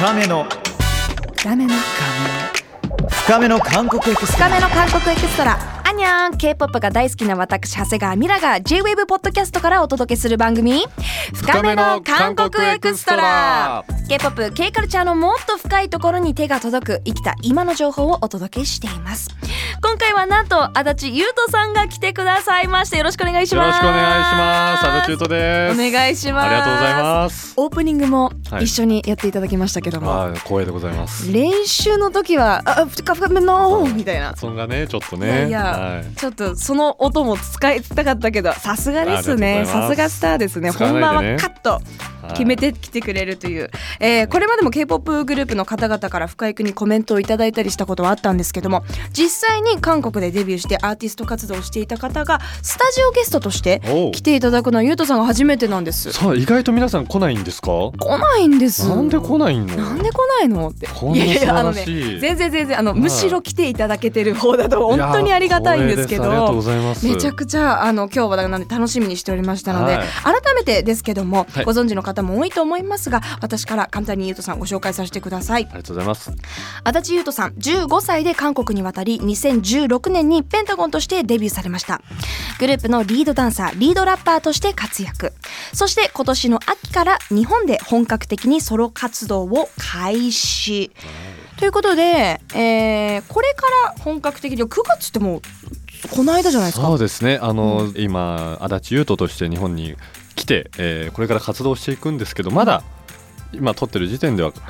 深めの韓国エクストラアニャーン K-POP が大好きな私長谷川ミラが J-WAVE ポッドキャストからお届けする番組深めの韓国エクストラ。 K-POP、K カルチャーのもっと深いところに手が届く生きた今の情報をお届けしています。今回はなんと足立優斗さんが来てくださいまして、よろしくお願いします。よろしくお願いします。足立優斗です。お願いします。ありがとうございます。オープニングも一緒にやっていただきましたけども、はい、光栄でございます。練習の時は深めのみたいな、そんがねちょっとね、はい、ちょっとその音も使いたかったけど、さすがですね、さすがスターですね。本番はカッと決めてきてくれるという、これまでも K-POP グループの方々から深井くんにコメントをいただいたりしたことはあったんですけども、実際に韓国でデビューしてアーティスト活動をしていた方がスタジオゲストとして来ていただくのは優斗さんが初めてなんです。さあ、意外と皆さん来ないんですか？来ないんです。なんで来ないの？っていやいや、全然むしろ来ていただけてる方だと本当にありがたいんですけど、めちゃくちゃ今日はなんで楽しみにしておりましたので、はい、改めてですけども、はい、ご存知の方も多いと思いますが、私から簡単に優斗さんご紹介させてください。ありがとうございます。足立優斗さん、15歳で韓国に渡り、2016年にペンタゴンとしてデビューされました。グループのリードダンサー、リードラッパーとして活躍。そして今年の秋から日本で本格的にソロ活動を開始ということで、これから本格的に9月ってもうこの間じゃないですか。そうですね、今足立優斗として日本に来て、これから活動していくんですけど、まだ今撮ってる時点では、ス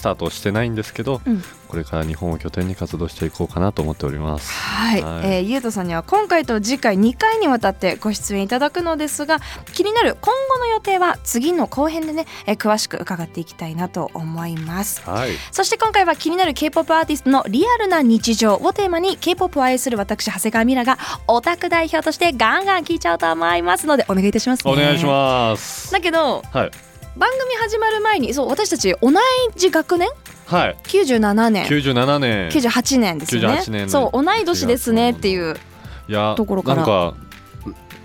タートしてないんですけど、これから日本を拠点に活動していこうかなと思っております。はい、優斗さんには今回と次回2回にわたってご出演いただくのですが、気になる今後の予定は次の後編でね、詳しく伺っていきたいなと思います。はい、そして今回は気になる K-POP アーティストのリアルな日常をテーマに K-POP を愛する私長谷川ミラがオタク代表としてガンガン聴いちゃうと思いますので、お願いいたしますね。お願いします。だけど、はい、番組始まる前に、そう、私たち同じ学年、はい、97年98年ですよね。98年、そう、同い年ですねっていうところから、いや、なんか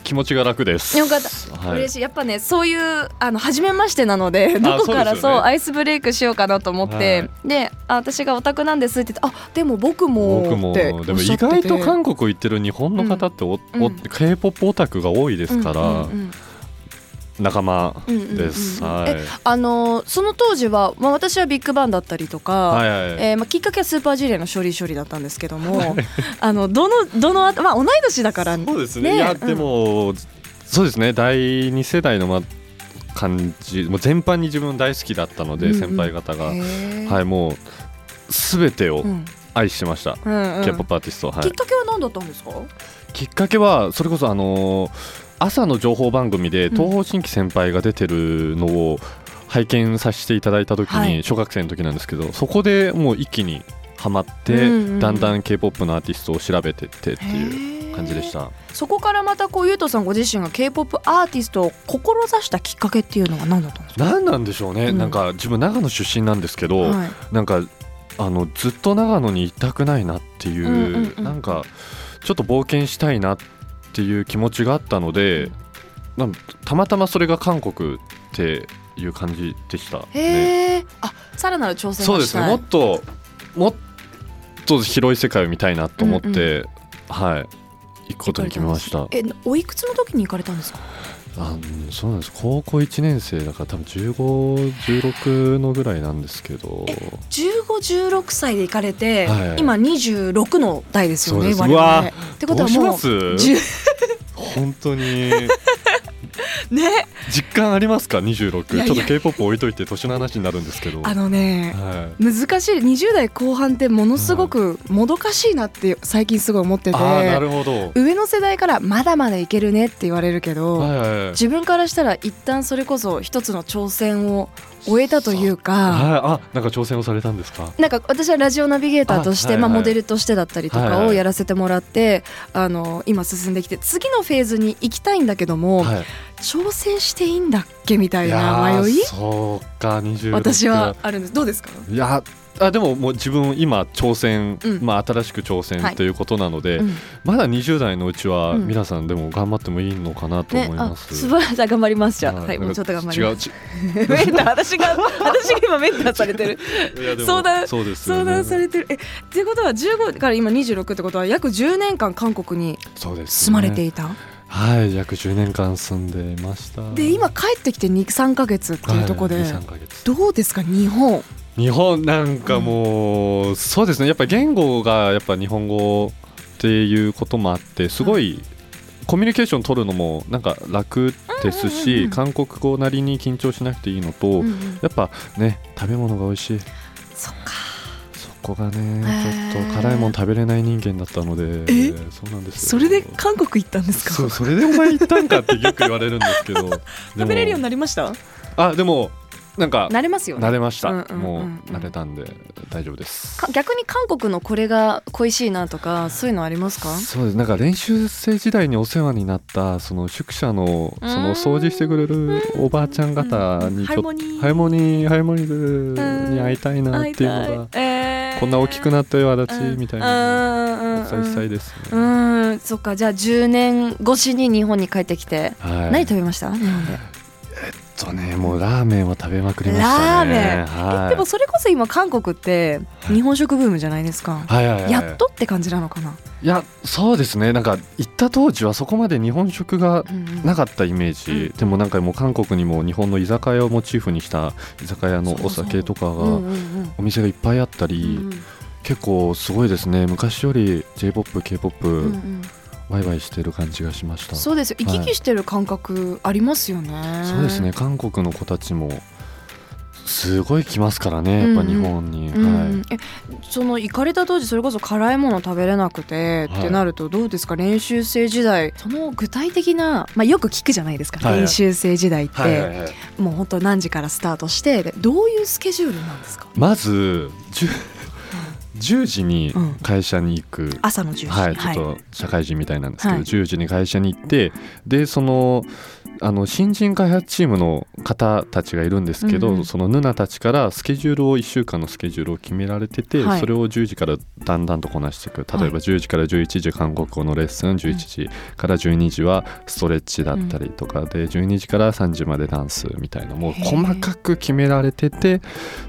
気持ちが楽です。よかった、はい、嬉しい。やっぱね、そういう初めましてなので、どこからそうアイスブレイクしようかなと思って、はい、で、私がオタクなんですって言って、あ、でも僕もっておっしゃってて、でも意外と韓国行ってる日本の方ってK-POP オタクが多いですから、仲間です。その当時は、私はビッグバンだったりとか、はいはいはい、きっかけはスーパージュリアの処理だったんですけどもどの同い年だからね。そうですね、いや、でも、そうですね、第2世代の感じ、もう全般に自分大好きだったので、先輩方が、はい、もう全てを愛してました。K-POP アーティスト、はい、きっかけは何だったんですか？きっかけはそれこそ朝の情報番組で東方神起先輩が出てるのを拝見させていただいた時に、はい、小学生の時なんですけど、そこでもう一気にハマって、だんだん K-POP のアーティストを調べてっていう感じでした。そこからまた優斗さんご自身が K-POP アーティストを志したきっかけっていうのは何だったんですか？何なんでしょうね、なんか自分長野出身なんですけど、はい、なんかずっと長野にいたくないなっていう、なんかちょっと冒険したいなっていう気持ちがあったので、たまたまそれが韓国っていう感じでしたね。さらなる挑戦をしたい。そうですね、もっと広い世界を見たいなと思って、はい、行くことに決めました。おいくつの時に行かれたんですか？そうなんです、高校1年生だから多分15、16のぐらいなんですけど、15、16歳で行かれて、はい、今26の代ですよね。そうです、我々ってことはもう本当にね、実感ありますか？26。いやいや、ちょっと K-POP 置いといて年の話になるんですけど、はい、難しい。20代後半ってものすごくもどかしいなって最近すごい思ってて、なるほど、上の世代からまだまだいけるねって言われるけど、自分からしたら一旦それこそ一つの挑戦を終えたというか、なんか挑戦をされたんですか？なんか私はラジオナビゲーターとして、モデルとしてだったりとかをやらせてもらって、今進んできて次のフェーズに行きたいんだけども、挑戦していいんだっけみたいな迷い、そうか、26、私はあるんです。どうですか？いや、あでも、 もう自分今挑戦、まあ、新しく挑戦ということなので、はいまだ20代のうちは皆さんでも頑張ってもいいのかなと思います、ね、あ素晴らしい頑張りますじゃあ、はい、もうちょっと頑張ります。違うメンター私が今メンターされてる相談されてるっていうことは15から今26ってことは約10年間韓国に住まれていた、はい約10年間住んでいました。で今帰ってきて 2,3 ヶ月っていうところで、はい、2,3 ヶ月どうですか日本なんかもう、そうですねやっぱり言語がやっぱ日本語っていうこともあってすごいコミュニケーション取るのもなんか楽ですし、うんうんうんうん、韓国語なりに緊張しなくていいのと、うんうん、やっぱね食べ物が美味しいそっかここがね、ちょっと辛いもん食べれない人間だったので、そうなんですよ。それで韓国行ったんですか？そう、それでお前行ったんかってよく言われるんですけど食べれるようになりました？あ、でもなんか慣れますよね。慣れました、うんうんうんうん、もう慣れたんで大丈夫です。逆に韓国のこれが恋しいなとかそういうのありますか？そうですなんか練習生時代にお世話になったその宿舎 の掃除してくれるおばあちゃん方にちょっとハイモニーに会いたいなっていうのが、こんな大きくなったよ足立みたいなお伝えしたいです、ね、うんそっか。じゃあ10年越しに日本に帰ってきて、はい、何食べました？日本でもうラーメンを食べまくりましたね。ラーメン、はい、でもそれこそ今韓国って日本食ブームじゃないですか、はいはいはいはい、やっとって感じなのかな。いやそうですねなんか行った当時はそこまで日本食がなかったイメージ、うんうん、でもなんかもう韓国にも日本の居酒屋をモチーフにした居酒屋のお酒とかがお店がいっぱいあったり、うんうん、結構すごいですね昔より J-POP、K-POP、うんうんワイワイしてる感じがしました。そうですよ行き来してる感覚ありますよね、はい、そうですね韓国の子たちもすごい来ますからねやっぱ日本に、うんうんはい、その行かれた当時それこそ辛いもの食べれなくてってなるとどうですか、はい、練習生時代その具体的な、まあ、よく聞くじゃないですか、はいはい、練習生時代って、はいはいはい、もう本当何時からスタートしてでどういうスケジュールなんですか？まず10時に会社に行く、うん、朝の10時、はい、ちょっと社会人みたいなんですけど、はい、10時に会社に行ってでその新人開発チームの方たちがいるんですけど、うんうん、そのヌナたちからスケジュールを1週間のスケジュールを決められてて、はい、それを10時からだんだんとこなしていく。例えば10時から11時韓国語のレッスン、11時から12時はストレッチだったりとかで、12時から3時までダンスみたいなもう細かく決められてて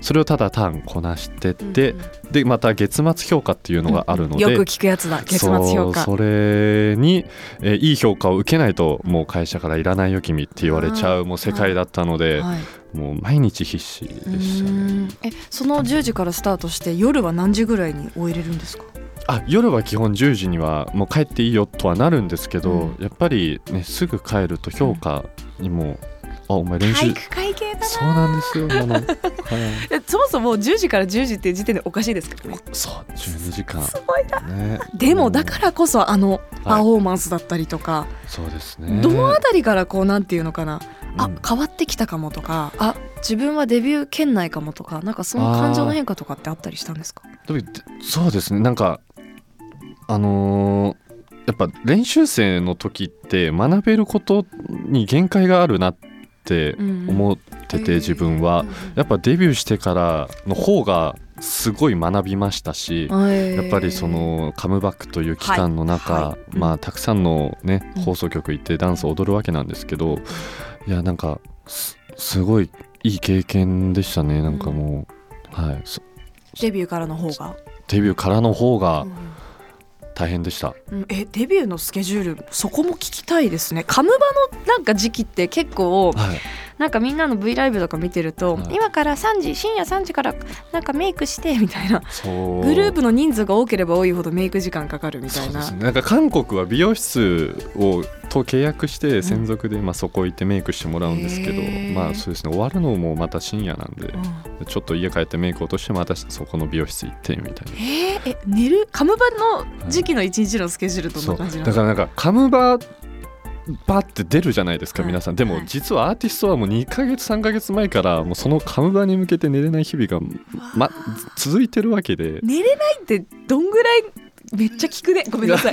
それをただ単こなしてって、うん、でまた月末評価っていうのがあるので、うん、よく聞くやつだ月末評価 それにいい評価を受けないともう会社からいらないよ君って言われちゃうもう世界だったので、はいはい、もう毎日必死でしたね。その10時からスタートして夜は何時ぐらいに終えれるんですか？あ夜は基本10時にはもう帰っていいよとはなるんですけど、うん、やっぱり、ね、すぐ帰ると評価にも、うん、あお前練習体育会系だなそうなんですよ、はい、そもそも10時から10時って時点でおかしいですからね。そう12時間すごいな、ね、でもだからこそパフォーマンスだったりとか、はい、そうですねどのあたりからこうなんていうのかなあ変わってきたかもとかあ自分はデビュー圏内かもとかなんかその感情の変化とかってあったりしたんですか？そうですねなんかやっぱ練習生の時って学べることに限界があるなって思ってて、うん、自分は、やっぱデビューしてからの方がすごい学びましたし、やっぱりそのカムバックという期間の中、はいまあ、たくさんの、ね、放送局行ってダンスを踊るわけなんですけどいやなんか すごいいい経験でしたね。なんかもう、はい、デビューからの方がうん大変でした、うん、デビューのスケジュールそこも聞きたいですね。カムバのなんか時期って結構、はい、なんかみんなの V ライブとか見てると、はい、今から3時深夜3時からなんかメイクしてみたいなグループの人数が多ければ多いほどメイク時間かかるみたいな。そうですね、なんか韓国は美容室をと契約して専属でまあそこ行ってメイクしてもらうんですけど、まあそうですね、終わるのもまた深夜なんで、うん、ちょっと家帰ってメイク落としてまたそこの美容室行ってみたいな、寝るカムバの時期の一日のスケジュールどんな感じなんですか？だからなんかカムババって出るじゃないですか皆さん、はい、でも実はアーティストはもう2ヶ月3ヶ月前からもうそのカムバに向けて寝れない日々が、続いてるわけで。寝れないってどんぐらいめっちゃ聞くねごめんなさい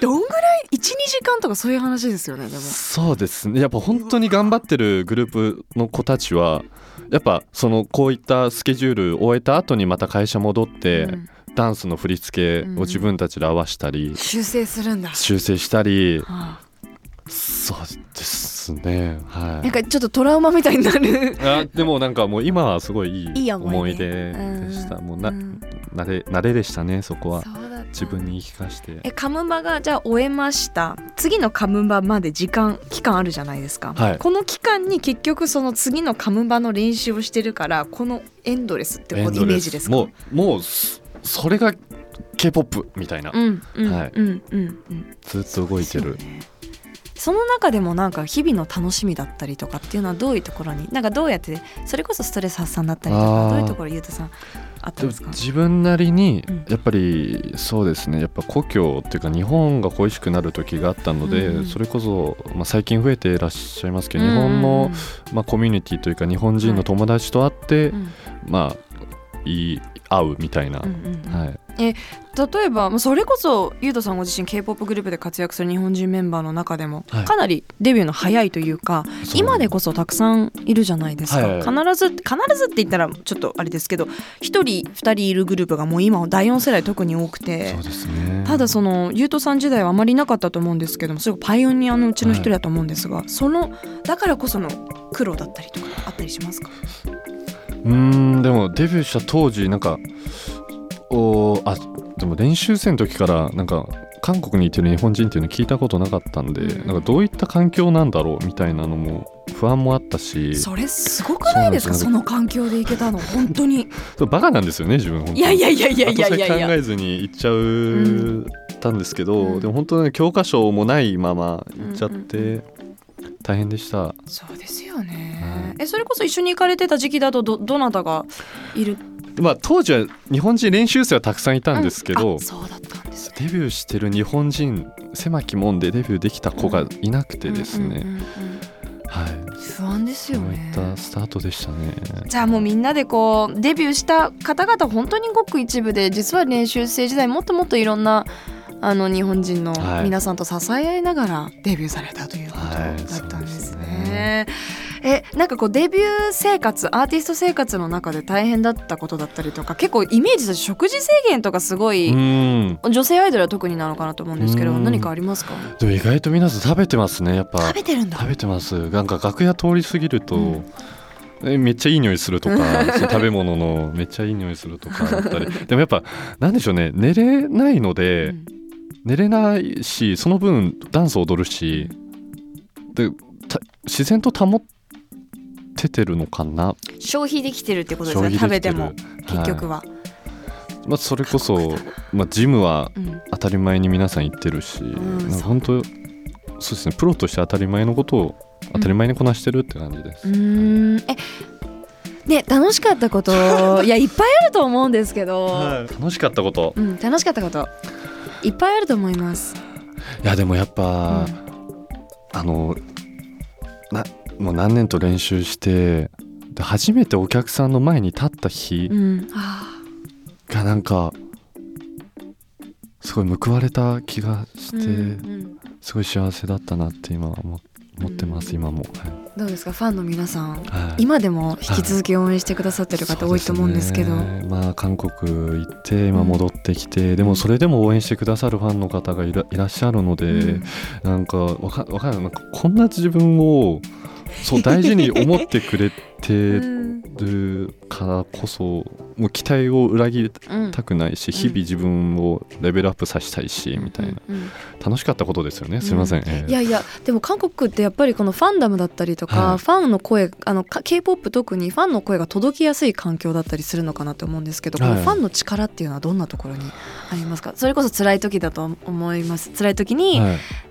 どんぐらい 1,2 時間とかそういう話ですよね。でもそうですねやっぱ本当に頑張ってるグループの子たちはやっぱそのこういったスケジュール終えた後にまた会社戻って、うん、ダンスの振り付けを自分たちで合わしたり、うん、修正するんだ。修正したり、はあ、そうですね、はい、なんかちょっとトラウマみたいになるあでもなんかもう今はすごいいい思い出でした。もう慣れでしたね。そこは自分に言い聞かせて、カムバがじゃあ終えました。次のカムバまで期間あるじゃないですか、はい、この期間に結局その次のカムバの練習をしてるから、このエンドレスってこのイメージですか。もうそれが K-POP みたいな、ずっと動いてる。その中でもなんか日々の楽しみだったりとかっていうのはどういうところに、なんかどうやってそれこそストレス発散だったりとか、どういうところゆうたさんあったんですか。自分なりにやっぱりそうですね、やっぱ故郷っていうか日本が恋しくなる時があったので、うん、それこそ、まあ、最近増えていらっしゃいますけど、日本の、まあ、コミュニティというか日本人の友達と会って、はい、まあいい合うみたいな、うんうん、はい、例えばそれこそゆうとさんご自身 K-POP グループで活躍する日本人メンバーの中でもかなりデビューの早いというか、はい、今でこそたくさんいるじゃないですか、はいはい、必ずって言ったらちょっとあれですけど、1人2人いるグループがもう今第4世代特に多くて、そうですね、ただそのゆうとさん時代はあまりなかったと思うんですけども、すごいパイオニアのうちの1人だと思うんですが、はい、そのだからこその苦労だったりとかあったりしますか。でもデビューした当時なんかでも練習生の時からなんか韓国にいてる日本人っていうの聞いたことなかったんで、なんかどういった環境なんだろうみたいなのも不安もあったし。それすごくないですか。 その環境で行けたの本当にバカなんですよね自分。本当にいや考えずに行っちゃう、たんですけど、でも本当に教科書もないまま行っちゃって、大変でした。そうですよね、それこそ一緒に行かれてた時期だと どなたがいる。まあ、当時は日本人練習生はたくさんいたんですけど、そうだったんですね。デビューしてる日本人狭き門でデビューできた子がいなくてですね、不安ですよね。そういったスタートでしたね。じゃあもうみんなでこうデビューした方々本当にごく一部で、実は練習生時代もっともっといろんな日本人の皆さんと支え合いながらデビューされたということだったんですね、はいはい、なんかこうデビュー生活、アーティスト生活の中で大変だったことだったりとか、結構イメージとして食事制限とかすごい、女性アイドルは特になのかなと思うんですけど、何かありますか。でも意外と皆さん食べてますね。やっぱ食べてるんだ。食べてます。なんか楽屋通り過ぎると、めっちゃいい匂いするとか食べ物のめっちゃいい匂いするとかだったりでもやっぱなんでしょうね、寝れないので、寝れないし、その分ダンス踊るしで自然と保っててるのかな。消費できてるってことですね。食べても結局は、はい、まあ、それこそ、まあ、ジムは当たり前に皆さん行ってるし、本当そうですね、プロとして当たり前のことを当たり前にこなしてるって感じです、ね、楽しかったこといやいっぱいあると思うんですけど、楽しかったこと、楽しかったこといっぱいあると思います。いやでもやっぱ、もう何年と練習してで初めてお客さんの前に立った日がなんかすごい報われた気がして、すごい幸せだったなって今思ってます、今も、はい、どうですかファンの皆さん、今でも引き続き応援してくださってる方多いと思うんですけど、まあ、韓国行って今戻ってきて、でもそれでも応援してくださるファンの方がいらっしゃるので、なんかわかんない、なんかこんな自分をそう大事に思ってくれてるからこそもう期待を裏切りたくないし、日々自分をレベルアップさせたいしみたいな、楽しかったことですよね。すいません、いやでも韓国ってやっぱりこのファンダムだったりとか、ファンの声、K-POP 特にファンの声が届きやすい環境だったりするのかなと思うんですけど、このファンの力っていうのはどんなところにありますか。それこそ辛い時だと思います。辛い時に、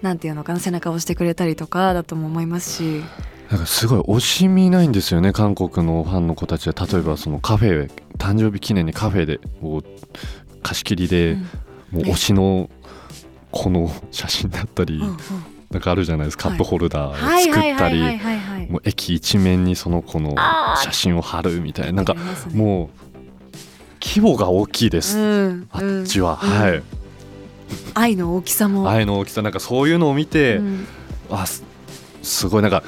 なんていうのかな、背中を押してくれたりとかだとも思いますし、なんかすごい惜しみないんですよね韓国のファンの子たちは。例えばそのカフェ、誕生日記念にカフェで貸し切りで、もう推しのこの写真だったり、なんかあるじゃないですか、カップホルダーを作ったり、もう駅一面にその子の写真を貼るみたいな、なんかもう規模が大きいです、あっちは、はい、愛の大きさも、なんかそういうのを見て、すごいなんか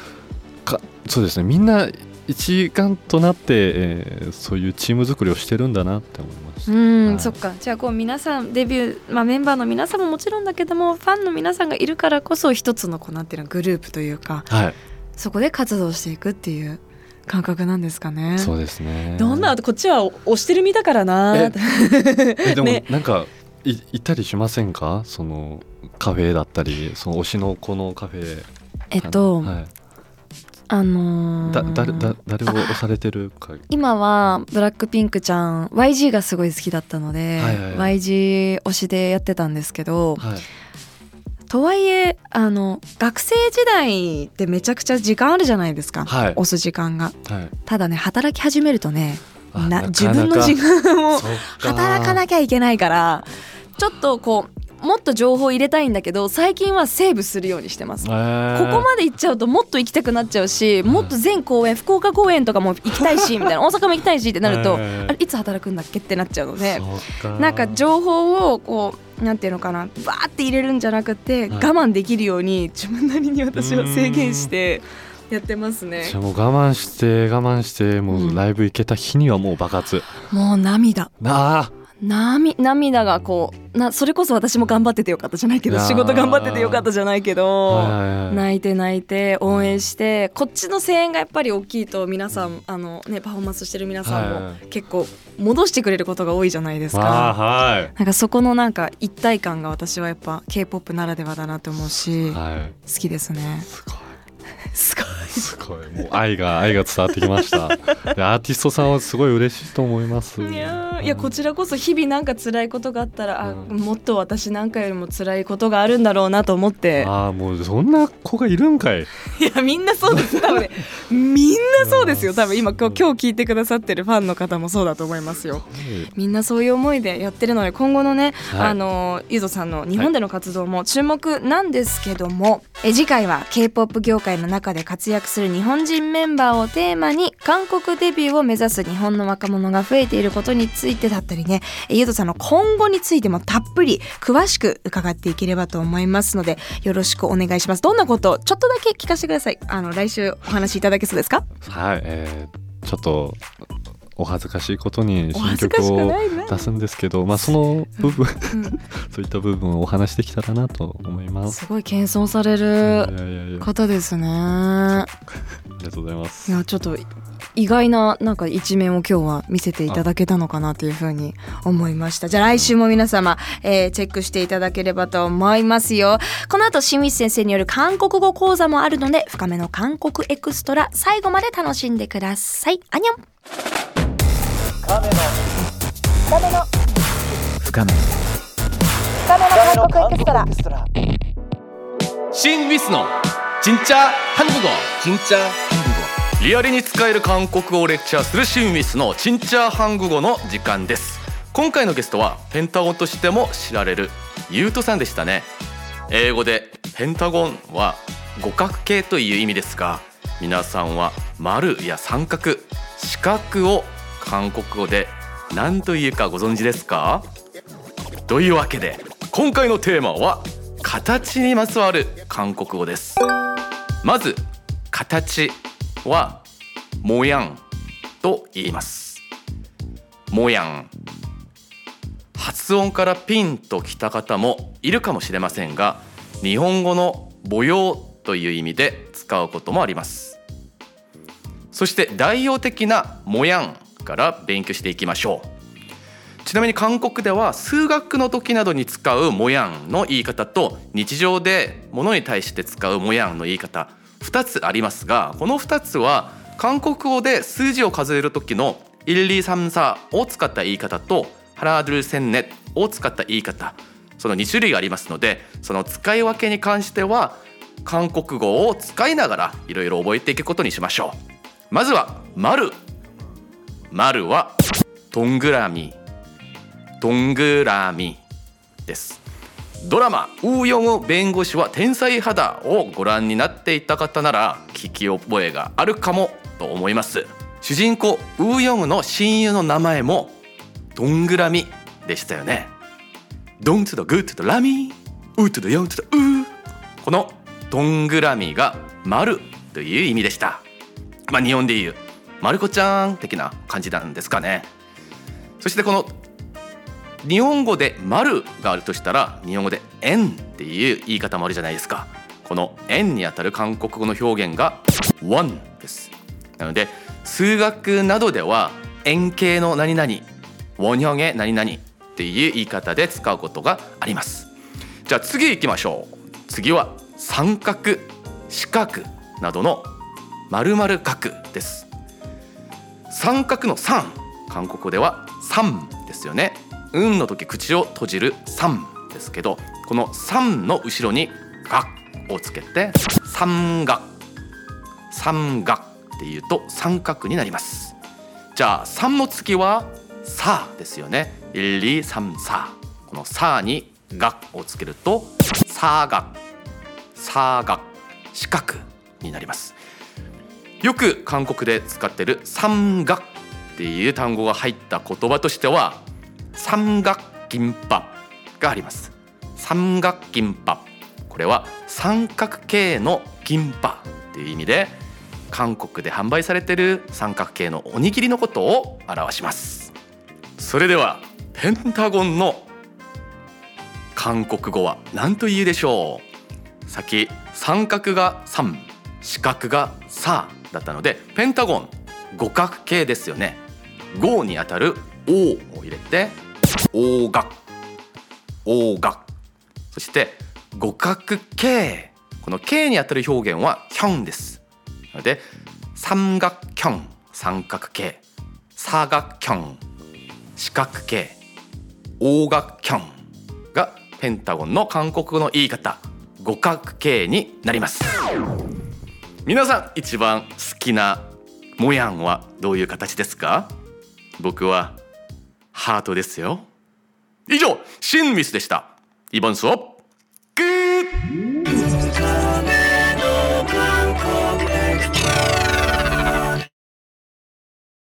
そうですね、みんな一丸となって、そういうチーム作りをしてるんだなって思います。うん、はい、そっか。じゃあこう皆さんデビュー、メンバーの皆さんももちろんだけどもファンの皆さんがいるからこそ一つのこうなんていうのグループというか、はい、そこで活動していくっていう感覚なんですかね。そうですね。どんなこっちは推してる身だからなでもなんかいたりしませんか、そのカフェだったりその推しの子のカフェ。はい、誰を推されてるか。今はブラックピンクちゃん YG がすごい好きだったので、はいはいはい、YG 推しでやってたんですけど、はい、とはいえ学生時代ってめちゃくちゃ時間あるじゃないですか、はい、推す時間が、はい、ただね働き始めるとね自分の時間を働かなきゃいけないからちょっとこうもっと情報入れたいんだけど最近はセーブするようにしてます、ここまで行っちゃうともっと行きたくなっちゃうし、もっと全公演福岡公演とかも行きたいしみたいな大阪も行きたいしってなると、あれいつ働くんだっけってなっちゃうので、なんか情報をこうなんていうのかなバーって入れるんじゃなくて我慢できるように自分なりに私は制限してやってますね。じゃあもう我慢してもうライブ行けた日にはもう爆発、もう涙がこうそれこそ私も頑張っててよかったじゃないけど仕事頑張っててよかったじゃないけど、はい、泣いて応援して、こっちの声援がやっぱり大きいと皆さんパフォーマンスしてる皆さんも結構戻してくれることが多いじゃないですか、はいはい、なんかそこのなんか一体感が私はやっぱ K-POP ならではだなと思うし、はい、好きですね。すごいもう愛が伝わってきましたアーティストさんはすごい嬉しいと思います。いやこちらこそ日々なんか辛いことがあったら、もっと私なんかよりも辛いことがあるんだろうなと思って、もうそんな子がいるんかい。いやみんなそうです多分、ね、みんなそうですよ。多分今日聞いてくださってるファンの方もそうだと思いますよ。みんなそういう思いでやってるので今後のね、はい、ゆぞさんの日本での活動も注目なんですけども、次回は K-POP 業界の中で活躍する日本人メンバーをテーマに韓国デビューを目指す日本の若者が増えていることについてだったりね、ゆぞさんの今後についてもたっぷり詳しく伺っていければと思いますのでよろしくお願いします。どんなことちょっとだけ聞かせてください。来週お話いただけそうですか。はい、ちょっとお恥ずかしいことに新曲を出すんですけど、その部分そういった部分をお話できたらなと思います。すごい謙遜される方ですね。ありがとうございます。いやちょっと意外な、 なんか一面を今日は見せていただけたのかなというふうに思いました。じゃあ来週も皆様、チェックしていただければと思いますよ。この後新内先生による韓国語講座もあるので深めの韓国エクストラ最後まで楽しんでください。アニョン深めの韓国エクストラ新ウィスの진짜 한국어 진짜 한국어リアルに使える韓国語をレクチャーする新ウィスの진짜 한국어の時間です。今回のゲストはペンタゴンとしても知られるユウトさんでしたね。英語でペンタゴンは五角形という意味ですが、皆さんは丸や三角四角を韓国語で何というかご存知ですか？というわけで今回のテーマは形にまつわる韓国語です。まず形は模様と言います。模様、発音からピンときた方もいるかもしれませんが、日本語の模様という意味で使うこともあります。そして代表的な模様から勉強していきましょう。ちなみに韓国では数学の時などに使う模様の言い方と日常で物に対して使う模様の言い方2つありますが、この2つは韓国語で数字を数える時の1、2、3、4を使った言い方と하나、둘、셋、넷を使った言い方、その2種類がありますので、その使い分けに関しては韓国語を使いながらいろいろ覚えていくことにしましょう。まずは丸。丸はどんぐらみです。ドラマウヨン弁護士は天才肌をご覧になっていた方なら聞き覚えがあるかもと思います。主人公ウヨンの親友の名前もどんぐらみでしたよね。ドンとドグッとドラミウとドヨンとドウ、このどんぐらみが丸という意味でした。日本でいうまる子ちゃん的な感じなんですかね。そしてこの日本語で丸があるとしたら日本語で円っていう言い方もあるじゃないですか。この円にあたる韓国語の表現が one です。なので数学などでは円形の何々、원형의何々っていう言い方で使うことがあります。じゃあ次行きましょう。次は三角、四角などの丸々角です。三角の3、韓国語では3ですよね。うんの時口を閉じる3ですけど、この3の後ろに角をつけて三角、三角っていうと三角になります。じゃあ3の次はさですよね。1、2、3、さ、このさに角をつけるとさ角、さ角、四角になります。よく韓国で使っている三角っていう単語が入った言葉としては三角金パがあります。三角金パ、これは三角形の金パっていう意味で、韓国で販売されている三角形のおにぎりのことを表します。それではペンタゴンの韓国語は何と言うでしょう。さっき三角が3、四角がさだったので、ペンタゴン五角形ですよね。5にあたる O を入れて大角、大角、そして五角形、この形にあたる表現はヒョンです。なので三角ヒョン、三角形、サ角ヒョン、四角形、大角ヒョンがペンタゴンの韓国語の言い方五角形になります。皆さん一番好きなモヤンはどういう形ですか？僕はハートですよ。以上、シンミスでした。이번 수업 끝!